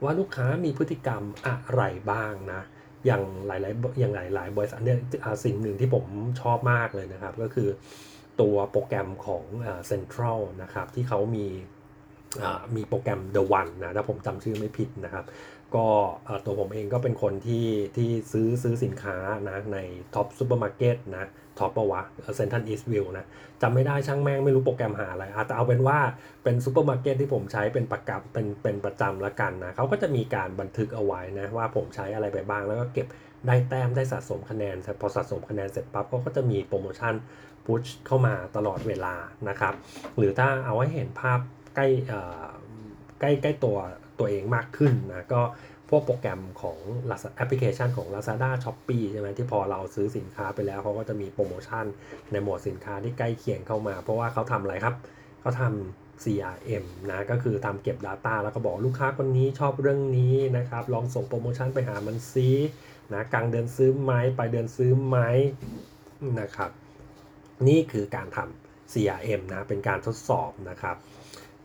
ว่าลูกค้ามีพฤติกรรมอะไรบ้างนะอย่างหลายบริษัทเนี่ยสิ่งหนึ่งที่ผมชอบมากเลยนะครับก็คือตัวโปรแกรมของCentral นะครับที่เขามีโปรแกรม The One นะถ้าผมจำชื่อไม่ผิดนะครับก็ตัวผมเองก็เป็นคนที่ซื้อสินค้านะในท็อปซูเปอร์มาร์เก็ตนะ ท็อปปะวะเซนทรัลอีสต์วิวนะจำไม่ได้ช่างแม่งไม่รู้โปรแกรมหาอะไรแต่เอาเป็นว่าเป็นซูเปอร์มาร์เก็ตที่ผมใช้เป็นประกับเป็นประจำละกันนะเขาก็จะมีการบันทึกเอาไว้นะว่าผมใช้อะไรไปบ้างแล้วก็เก็บได้แต้มได้สะสมคะแนนพอสะสมคะแนนเสร็จปั๊บก็จะมีโปรโมชั่นพุชเข้ามาตลอดเวลานะครับหรือถ้าเอาให้เห็นภาพใกล้ตัวเองมากขึ้นนะก็พวกโปรแกรมของแอปพลิเคชันของ Lazada Shopee ใช่ไหมที่พอเราซื้อสินค้าไปแล้วเขาก็จะมีโปรโมชั่นในหมวดสินค้าที่ใกล้เคียงเข้ามาเพราะว่าเขาทำอะไรครับเขาทำ CRM นะก็คือทำเก็บ Data แล้วก็บอกลูกค้าคนนี้ชอบเรื่องนี้นะครับลองส่งโปรโมชั่นไปหามันซินะกลางเดือนซื้อไหมปลายเดือนซื้อไหมนะครับนี่คือการทำ CRM นะเป็นการทดสอบนะครับ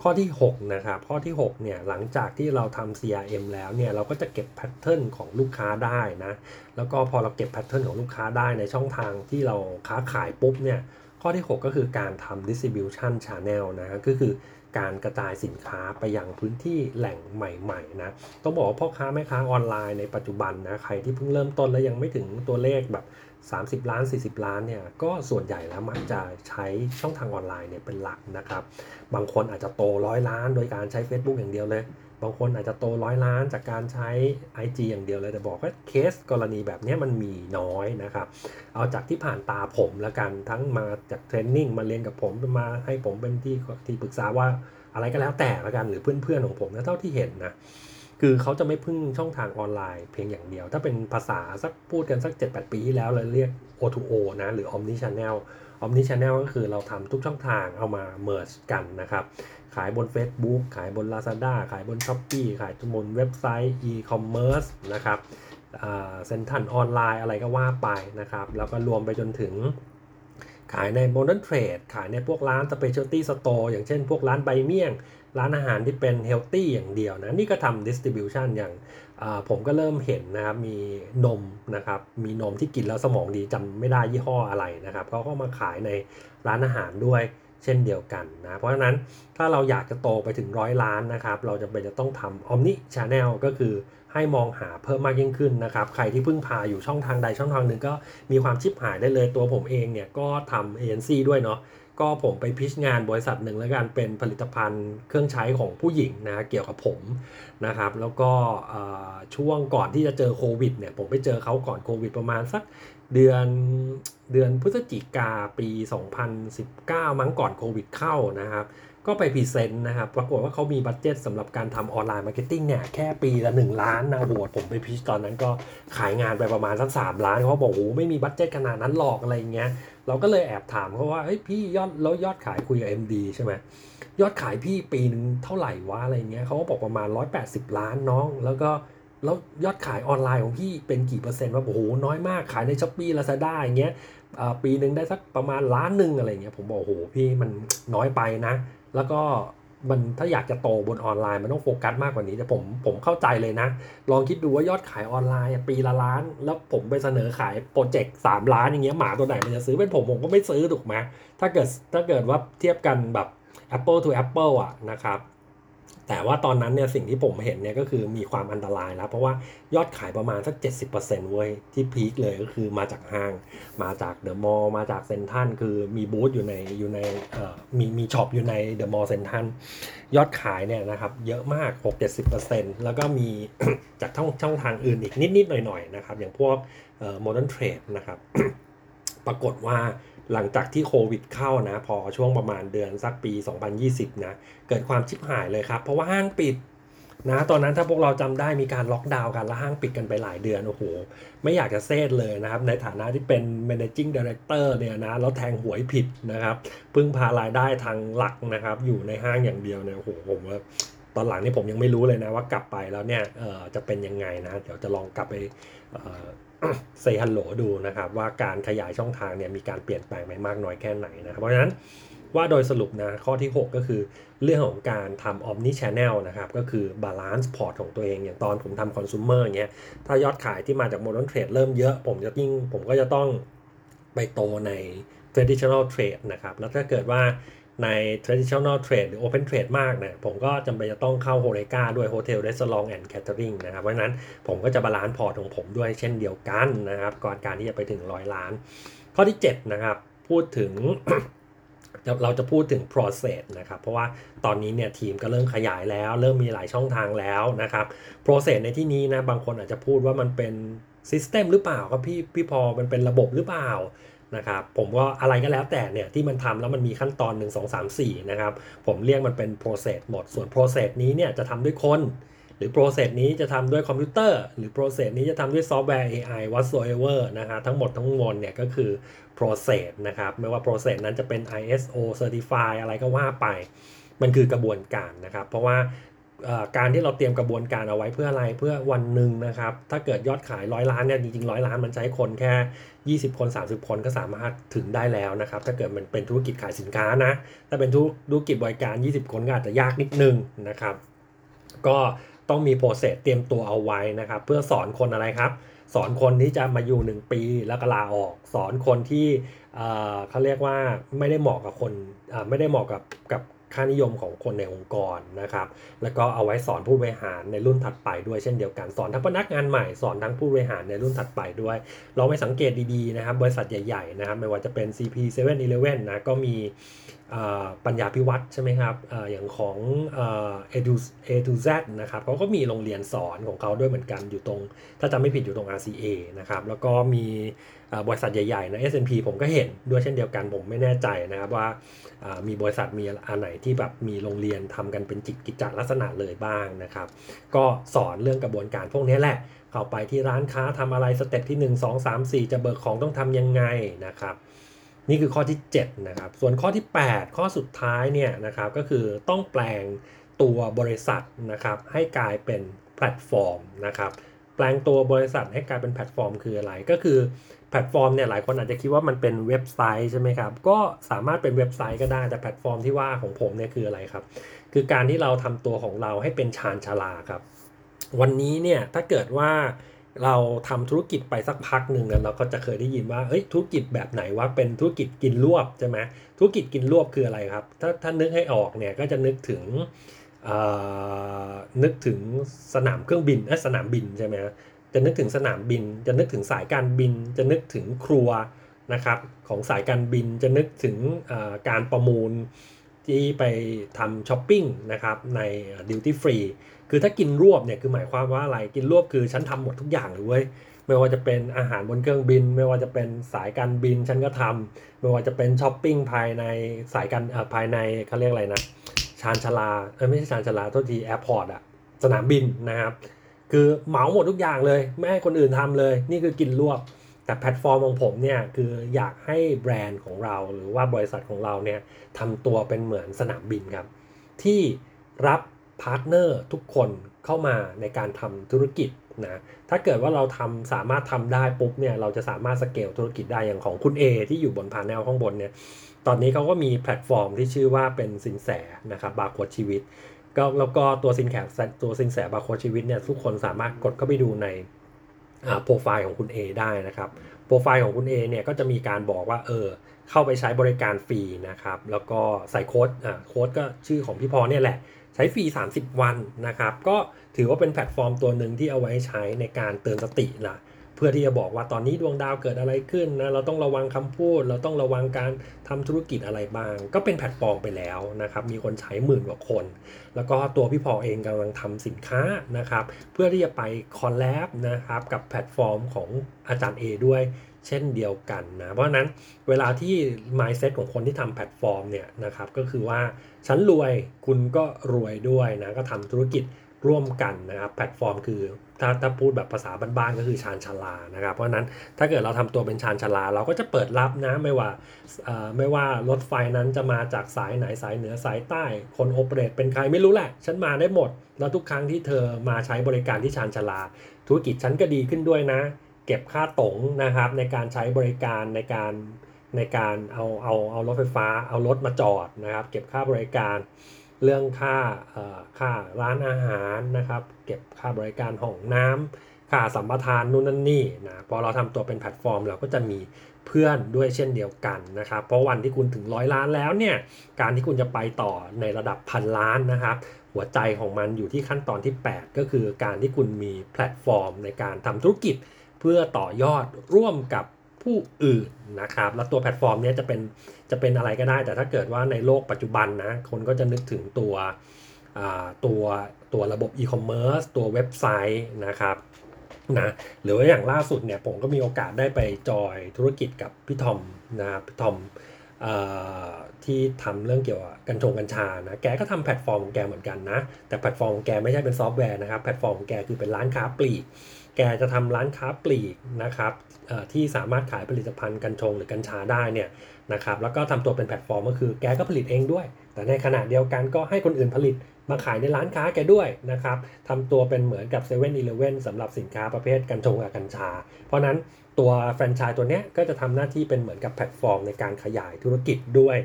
ข้อที่6นะครับข้อที่6เนี่ยหลังจากที่เราทำ CRM แล้วเนี่ยเราก็จะเก็บแพทเทิร์นของลูกค้าได้นะแล้วก็พอเราเก็บแพทเทิร์นของลูกค้าได้ในช่องทางที่เราค้าขายปุ๊บเนี่ยข้อที่6ก็คือการทำ distribution channel นะก็คือการกระจายสินค้าไปยังพื้นที่แหล่งใหม่ๆนะต้องบอกว่าพ่อค้าแม่ค้าออนไลน์ในปัจจุบันนะใครที่เพิ่งเริ่มต้นและยังไม่ถึงตัวเลขแบบ30ล้าน40ล้านเนี่ยก็ส่วนใหญ่แล้วมักจะใช้ช่องทางออนไลน์เนี่ยเป็นหลักนะครับบางคนอาจจะโต100ล้านโดยการใช้ Facebook อย่างเดียวเลยบางคนอาจจะโต100ล้านจากการใช้ IG อย่างเดียวเลยแต่บอกว่าเคสกรณีแบบนี้มันมีน้อยนะครับเอาจากที่ผ่านตาผมละกันทั้งมาจากเทรนนิ่งมาเรียนกับผมมาให้ผมเป็นที่ปรึกษาว่าอะไรก็แล้วแต่ละกันหรือเพื่อนๆของผมนะเท่าที่เห็นนะคือเขาจะไม่พึ่งช่องทางออนไลน์เพียงอย่างเดียวถ้าเป็นภาษาสักพูดกันสัก 7-8 ปีที่แล้วเราเรียก O2O นะหรือ Omnichannel ก็คือเราทำทุกช่องทางเอามา merge กันนะครับขายบน Facebook ขายบน Lazada ขายบน Shopee ขายบนเว็บไซต์ e-commerce นะครับเซ็นทรัลออนไลน์อะไรก็ว่าไปนะครับแล้วก็รวมไปจนถึงขายใน Modern Trade ขายในพวกร้าน Specialty Store อย่างเช่นพวกร้านใบเมี่ยงร้านอาหารที่เป็น healthy อย่างเดียวนะนี่ก็ทำ distribution อย่างผมก็เริ่มเห็นนะครับมีนมนะครับมีนมที่กินแล้วสมองดีจำไม่ได้ยี่ห้ออะไรนะครับเขาก็มาขายในร้านอาหารด้วยเช่นเดียวกันนะเพราะฉะนั้นถ้าเราอยากจะโตไปถึง100ล้านนะครับเราจำเป็นจะต้องทำ Omni Channel ก็คือให้มองหาเพิ่มมากยิ่งขึ้นนะครับใครที่พึ่งพาอยู่ช่องทางใดช่องทางหนึ่งก็มีความชิบหายได้เลยตัวผมเองเนี่ยก็ทำเอเจนซี่ด้วยเนาะก็ผมไปพิชงานบริษัทหนึ่งแล้วกันเป็นผลิตภัณฑ์เครื่องใช้ของผู้หญิงนะเกี่ยวกับผมนะครับแล้วก็ช่วงก่อนที่จะเจอโควิดเนี่ยผมไปเจอเขาก่อนโควิดประมาณสักเดือนพฤศจิกาปี2019มั้งก่อนโควิดเข้านะครับก็ไปพรีเซนต์นะครับปรากฏว่าเขามีบัดเจ็ตสำหรับการทำออนไลน์มาร์เก็ตติ้งเนี่ยแค่ปีละ1ล้านนะโหผมไปพีชตอนนั้นก็ขายงานไปประมาณสัก3ล้านเขาบอกโอ้ไม่มีบัดเจ็ตขนาดนั้นหรอกอะไรอย่างเงี้ยเราก็เลยแอบถามเขาว่าเฮ้ยพี่ยอดแล้วยอดขายคุยกับ MD ใช่ไหมยอดขายพี่ปีนึงเท่าไหร่วะอะไรเงี้ยเขาก็บอกประมาณ180ล้านน้องแล้วยอดขายออนไลน์ของพี่เป็นกี่เปอร์เซ็นต์ว่าโอ้โหน้อยมากขายใน Shopee Lazada อย่างเงี้ยปีนึงได้สักประมาณล้านนึงอะไรเงี้ยผมบอกโอ้โหพี่มันน้อยไปนะแล้วก็มันถ้าอยากจะโตบนออนไลน์มันต้องโฟกัสมากกว่านี้แต่ผมเข้าใจเลยนะลองคิดดูว่ายอดขายออนไลน์ปีละล้านแล้วผมไปเสนอขายโปรเจกต์3ล้านอย่างเงี้ยหมาตัวไหนมันจะซื้อเป็นผมก็ไม่ซื้อถูกไหมถ้าเกิดว่าเทียบกันแบบ Apple to Apple อ่ะนะครับแต่ว่าตอนนั้นเนี่ยสิ่งที่ผมเห็นเนี่ยก็คือมีความอันตรายแล้วเพราะว่ายอดขายประมาณสัก 70% เว้ยที่พีคเลยก็คือมาจากห้างมาจากเดอะมอลล์มาจากเซ็นทรัลคือมีบูธอยู่ในมีช็อปอยู่ในเดอะมอลล์เซ็นทรัลยอดขายเนี่ยนะครับเยอะมาก 60-70% แล้วก็มี จากช่องทางอื่นอีกนิดๆหน่อยๆนะครับอย่างพวกModern Trade นะครับ ปรากฏว่าหลังจากที่โควิดเข้านะพอช่วงประมาณเดือนสักปี2020นะเกิดความชิบหายเลยครับเพราะว่าห้างปิดนะตอนนั้นถ้าพวกเราจำได้มีการล็อกดาวน์กันแล้วห้างปิดกันไปหลายเดือนโอ้โหไม่อยากจะเซดเลยนะครับในฐานะที่เป็น managing director เนี่ยนะแล้วแทงหวยผิดนะครับพึ่งพารายได้ทางหลักนะครับอยู่ในห้างอย่างเดียวเนี่ยโอ้โหผมว่าตอนหลังนี่ผมยังไม่รู้เลยนะว่ากลับไปแล้วเนี่ยจะเป็นยังไงนะเดี๋ยวจะลองกลับไปเซฮัลโหลดูนะครับว่าการขยายช่องทางเนี่ยมีการเปลี่ยนแปลงไปมากน้อยแค่ไหนนะเพราะฉะนั้นว่าโดยสรุปนะข้อที่6ก็คือเรื่องของการทำ Omni Channel นะครับก็คือบาลานซ์พอร์ตของตัวเองอย่างตอนผมทำคอน sumer อย่างเงี้ยถ้ายอดขายที่มาจาก Modern Trade เริ่มเยอะผมก็จะต้องไปโตใน Traditional Trade นะครับแล้วถ้าเกิดว่าใน traditional trade หรือ open trade มากนะผมก็จำเป็นจะต้องเข้าโฮเลกาด้วย hotel restaurant and catering นะครับเพราะฉะนั้นผมก็จะบาลานซ์พอร์ตของผมด้วยเช่นเดียวกันนะครับก่อนการที่จะไปถึง100ล้าน ข้อที่7นะครับพูดถึง เราจะพูดถึง process นะครับเพราะว่าตอนนี้เนี่ยทีมก็เริ่มขยายแล้วเริ่มมีหลายช่องทางแล้วนะครับ process ในที่นี้นะบางคนอาจจะพูดว่ามันเป็น system หรือเปล่าครับพี่พอมันเป็นระบบหรือเปล่านะครับผมก็อะไรก็แล้วแต่เนี่ยที่มันทำแล้วมันมีขั้นตอน1 2 3 4นะครับผมเรียกมันเป็น process หมดส่วน process นี้เนี่ยจะทำด้วยคนหรือ process นี้จะทำด้วยคอมพิวเตอร์หรือ process นี้จะทำด้วยซอฟต์แวร์ AI whatsoever นะคะทั้งหมดทั้งมวลเนี่ยก็คือ process นะครับไม่ว่า process นั้นจะเป็น ISO certify อะไรก็ว่าไปมันคือกระบวนการนะครับเพราะว่าการที่เราเตรียมกระบวนการเอาไว้เพื่ออะไรเพื่อวันหนึ่งนะครับถ้าเกิดยอดขาย100ล้านเนี่ยจริงๆ100ล้านมันใช้คนแค่20คน30คนก็สามารถถึงได้แล้วนะครับถ้าเกิดมันเป็นธุรกิจขายสินค้านะถ้าเป็นธุรกิจบริการ20คนก็อาจจะยากนิดนึงนะครับก็ต้องมีโปรเซสเตรียมตัวเอาไว้นะครับเพื่อสอนคนอะไรครับสอนคนที่จะมาอยู่1ปีแล้วก็ลาออกสอนคนที่เขาเรียกว่าไม่ได้เหมาะกับคนไม่ได้เหมาะกับค่านิยมของคนในองค์กรนะครับแล้วก็เอาไว้สอนผู้บริหารในรุ่นถัดไปด้วยเช่นเดียวกันสอนทั้งพนักงานใหม่สอนทั้งผู้บริหารในรุ่นถัดไปด้วยเราไปสังเกตดีๆนะครับบริษัทใหญ่ๆนะครับไม่ว่าจะเป็น CP 7-Eleven นะก็มีปัญญาภิวัฒน์ใช่ไหมครับอย่างของA to Z นะครับเขาก็มีโรงเรียนสอนของเขาด้วยเหมือนกันอยู่ตรงถ้าจำไม่ผิดอยู่ตรง RCA นะครับแล้วก็มีบริษัทใหญ่ๆนะ S&P ผมก็เห็นด้วยเช่นเดียวกันผมไม่แน่ใจนะครับว่ามีบริษัทมีอันไหนที่แบบมีโรงเรียนทำกันเป็นกิจจลักษณะเลยบ้างนะครับก็สอนเรื่องกระบวนการพวกนี้แหละเข้าไปที่ร้านค้าทำอะไรสเต็ปที่1 2 3 4จะเบิกของต้องทำยังไงนะครับนี่คือข้อที่7นะครับส่วนข้อที่8ข้อสุดท้ายเนี่ยนะครับก็คือต้องแปลงตัวบริษัทนะครับให้กลายเป็นแพลตฟอร์มนะครับแปลงตัวบริษัทให้กลายเป็นแพลตฟอร์มคืออะไรก็คือแพลตฟอร์มเนี่ยหลายคนอาจจะคิดว่ามันเป็นเว็บไซต์ใช่ไหมครับก็สามารถเป็นเว็บไซต์ก็ได้แต่แพลตฟอร์มที่ว่าของผมเนี่ยคืออะไรครับคือการที่เราทำตัวของเราให้เป็นชานชาลาครับวันนี้เนี่ยถ้าเกิดว่าเราทำธุรกิจไปสักพักหนึ่งแล้วเราก็จะเคยได้ยินว่าเฮ้ยธุรกิจแบบไหนว่าเป็นธุรกิจกินรวบใช่ไหมธุรกิจกินรวบคืออะไรครับถ้านึกให้ออกเนี่ยก็จะนึกถึงสนามเครื่องบินสนามบินใช่ไหมจะนึกถึงสนามบินจะนึกถึงสายการบินจะนึกถึงครัวนะครับของสายการบินจะนึกถึงการประมูลที่ไปทำช้อปปิ้งนะครับในดิวตี้ฟรีคือถ้ากินรวบเนี่ยคือหมายความว่าอะไรกินรวบคือฉันทำหมดทุกอย่างเลยเว้ยไม่ว่าจะเป็นอาหารบนเครื่องบินไม่ว่าจะเป็นสายการบินฉันก็ทำไม่ว่าจะเป็นช้อปปิ้งภายในสายการภายในเขาเรียกอะไรนะชานชาลาไม่ใช่ชานชาลาโทษทีแอร์พอร์ตอะสนามบินนะครับคือเหมาหมดทุกอย่างเลยไม่ให้คนอื่นทำเลยนี่คือกินรวบแต่แพลตฟอร์มของผมเนี่ยคืออยากให้แบรนด์ของเราหรือว่าบริษัทของเราเนี่ยทำตัวเป็นเหมือนสนามบินครับที่รับพาร์ทเนอร์ทุกคนเข้ามาในการทำธุรกิจนะถ้าเกิดว่าเราทำสามารถทำได้ปุ๊บเนี่ยเราจะสามารถสเกลธุรกิจได้อย่างของคุณ A ที่อยู่บนพาแนลข้างบนเนี่ยตอนนี้เขาก็มีแพลตฟอร์มที่ชื่อว่าเป็นสินแสนะครับบาร์โค้ดชีวิตก็แล้วก็ตัวสินแสบาร์โค้ดชีวิตเนี่ยทุกคนสามารถกดเข้าไปดูในโปรไฟล์ของคุณ A ได้นะครับโปรไฟล์ของคุณ A เนี่ยก็จะมีการบอกว่าเข้าไปใช้บริการฟรีนะครับแล้วก็ใส่โค้ดโค้ดก็ชื่อของพี่พอเนี่ยแหละใช้ฟรี30วันนะครับก็ถือว่าเป็นแพลตฟอร์มตัวหนึ่งที่เอาไว้ใช้ในการเตือนสติล่ะเพื่อที่จะบอกว่าตอนนี้ดวงดาวเกิดอะไรขึ้นนะเราต้องระวังคำพูดเราต้องระวังการทำธุรกิจอะไรบ้างก็เป็นแพลตฟอร์มไปแล้วนะครับมีคนใช้10,000 กว่าคนแล้วก็ตัวพี่พอเองกำลังทำสินค้านะครับเพื่อที่จะไปคอลแลบนะครับกับแพลตฟอร์มของอาจารย์ A ด้วยเช่นเดียวกันนะเพราะนั้นเวลาที่ mindset ของคนที่ทำแพลตฟอร์มเนี่ยนะครับก็คือว่าฉันรวยคุณก็รวยด้วยนะก็ทำธุรกิจร่วมกันนะครับแพลตฟอร์มคือถ้าพูดแบบภาษาบ้านๆก็คือชานชาลานะครับเพราะนั้นถ้าเกิดเราทำตัวเป็นชานชาลาเราก็จะเปิดรับนะไม่ว่ารถไฟนั้นจะมาจากสายไหนสายเหนือสายใต้คนโอเปเรตเป็นใครไม่รู้แหละฉันมาได้หมดแล้วทุกครั้งที่เธอมาใช้บริการที่ชานชาลาธุรกิจฉันก็ดีขึ้นด้วยนะเก็บค่าต๋งนะครับในการใช้บริการในการเอารถไฟฟ้าเอารถมาจอดนะครับเก็บค่าบริการเรื่องค่าร้านอาหารนะครับเก็บค่าบริการห้องน้ำค่าสัมปทานนู่นนั่นนี่นะพอเราทำตัวเป็นแพลตฟอร์มเราก็จะมีเพื่อนด้วยเช่นเดียวกันนะครับเพราะวันที่คุณถึง100 ล้านแล้วเนี่ยการที่คุณจะไปต่อในระดับ1,000 ล้านนะครับหัวใจของมันอยู่ที่ขั้นตอนที่8ก็คือการที่คุณมีแพลตฟอร์มในการทำธุรกิจเพื่อต่อยอดร่วมกับ ผู้อื่นนะครับแล้วตัวแพลตฟอร์มเนี้ยจะเป็นอะไรก็ได้แต่ถ้าเกิดว่าในโลกปัจจุบันนะคนก็จะนึกถึงตัวระบบอีคอมเมิร์ซตัวเว็บไซต์นะครับนะหรือว่าอย่างล่าสุดเนี่ยผมก็มีโอกาสได้ไปจอยธุรกิจกับพี่ทอมนะครับพี่ทอมที่ทำเรื่องเกี่ยวกับกัญชานะแกก็ทำแพลตฟอร์มของแกเหมือนกันนะแต่แพลตฟอร์มของแกไม่ใช่เป็นซอฟต์แวร์นะครับแพลตฟอร์มของแกคือเป็นร้านค้าปลีกแกจะทำร้านค้าปลีกนะครับที่สามารถขายผลิตภัณฑ์กัญชงหรือกัญชาได้เนี่ยนะครับแล้วก็ทำตัวเป็นแพลตฟอร์มก็คือแกก็ผลิตเองด้วยแต่ในขณะเดียวกันก็ให้คนอื่นผลิตมาขายในร้านค้าแกด้วยนะครับทำตัวเป็นเหมือนกับ 7-Eleven สำหรับสินค้าประเภทกัญชงกับกัญชาเพราะนั้นตัวแฟรนไชส์ตัวเนี้ยก็จะทำหน้าที่เป็นเหมือนกับแพลตฟอร์มในการขยายธุรกิจด้วย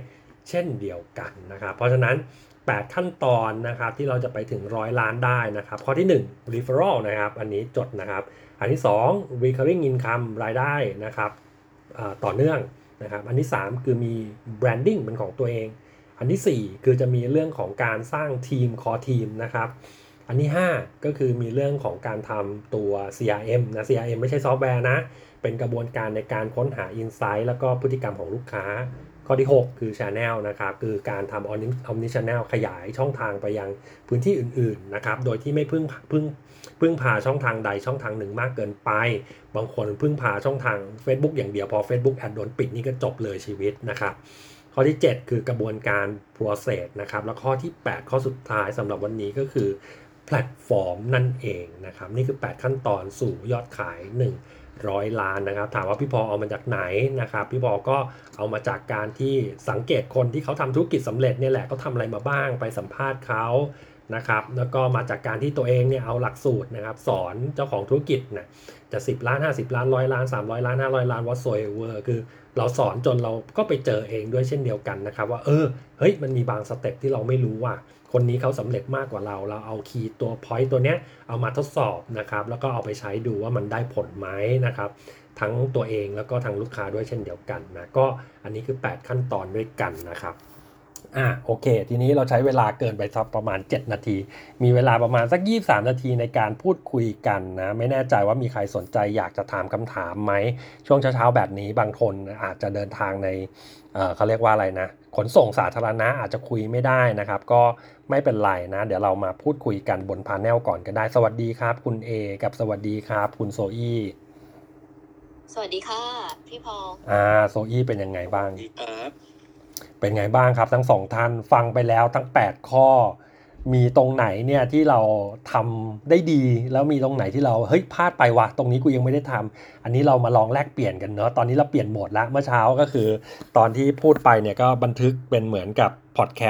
เช่นเดียวกันนะครับเพราะฉะนั้น8ขั้นตอนนะครับที่เราจะไปถึง100ล้านได้นะครับข้อที่1 referral นะครับอันนี้จดนะครับอันที่2 recurring income รายได้นะครับต่อเนื่องนะครับอันที่3คือมี branding เป็นของตัวเองอันที่4คือจะมีเรื่องของการสร้างทีม core team นะครับอันที่5ก็คือมีเรื่องของการทำตัว CRM นะ CRM ไม่ใช่ซอฟต์แวร์นะเป็นกระบวนการในการค้นหา insight แล้วก็พฤติกรรมของลูกค้าข้อที่6คือ channel นะครับคือการทำ omni channel ขยายช่องทางไปยังพื้นที่อื่นๆนะครับโดยที่ไม่พึ่งพาช่องทางใดช่องทางหนึ่งมากเกินไปบางคนพึ่งพาช่องทาง Facebook อย่างเดียวพอ Facebook แอดโดนปิดนี่ก็จบเลยชีวิตนะครับข้อที่7คือกระบวนการ process นะครับแล้วข้อที่8ข้อสุดท้ายสำหรับวันนี้ก็คือแพลตฟอร์มนั่นเองนะครับนี่คือ8ขั้นตอนสู่ยอดขาย100ล้านนะครับถามว่าพี่พอเอามาจากไหนนะครับพี่พอก็เอามาจากการที่สังเกตคนที่เขาทำธุรกิจสำเร็จเนี่ยแหละเขาทำอะไรมาบ้างไปสัมภาษณ์เขานะครับแล้วก็มาจากการที่ตัวเองเนี่ยเอาหลักสูตรนะครับสอนเจ้าของธุรกิจนะจะ10ล้าน50ล้าน100ล้าน300ล้าน500ล้าน whatsoever คือเราสอนจนเราก็ไปเจอเองด้วยเช่นเดียวกันนะครับว่าเฮ้ยมันมีบางสเต็ปที่เราไม่รู้ว่าคนนี้เขาสำเร็จมากกว่าเราเอาคีย์ตัว point ตัวเนี้ยเอามาทดสอบนะครับแล้วก็เอาไปใช้ดูว่ามันได้ผลไหมนะครับทั้งตัวเองแล้วก็ทั้งลูกค้าด้วยเช่นเดียวกันนะก็อันนี้คือ8ขั้นตอนด้วยกันนะครับโอเคทีนี้เราใช้เวลาเกินไปสักประมาณ7นาทีมีเวลาประมาณสัก23นาทีในการพูดคุยกันนะไม่แน่ใจว่ามีใครสนใจอยากจะถามคำถามไหมช่วงเช้าๆแบบนี้บางคนอาจจะเดินทางในเขาเรียกว่าอะไรนะขนส่งสาธารณะอาจจะคุยไม่ได้นะครับก็ไม่เป็นไรนะเดี๋ยวเรามาพูดคุยกันบนพาแนลก่อนก็ได้สวัสดีครับคุณ A กับสวัสดีครับคุณโซอี้สวัสดีค่ะพี่พงษ์โซอี้เป็นยังไงบ้างเป็นไงบ้างครับทั้งสองท่านฟังไปแล้วทั้ง8ข้อมีตรงไหนเนี่ยที่เราทำได้ดีแล้วมีตรงไหนที่เราพลาดไปวะตรงนี้กูยังไม่ได้ทำอันนี้เรามาลองแลกเปลี่ยนกันเนาะตอนนี้เราเปลี่ยนโหมดละเมื่อเช้าก็คือตอนที่พูดไปเนี่ยก็บันทึกเป็นเหมือนกับพอดแคสต์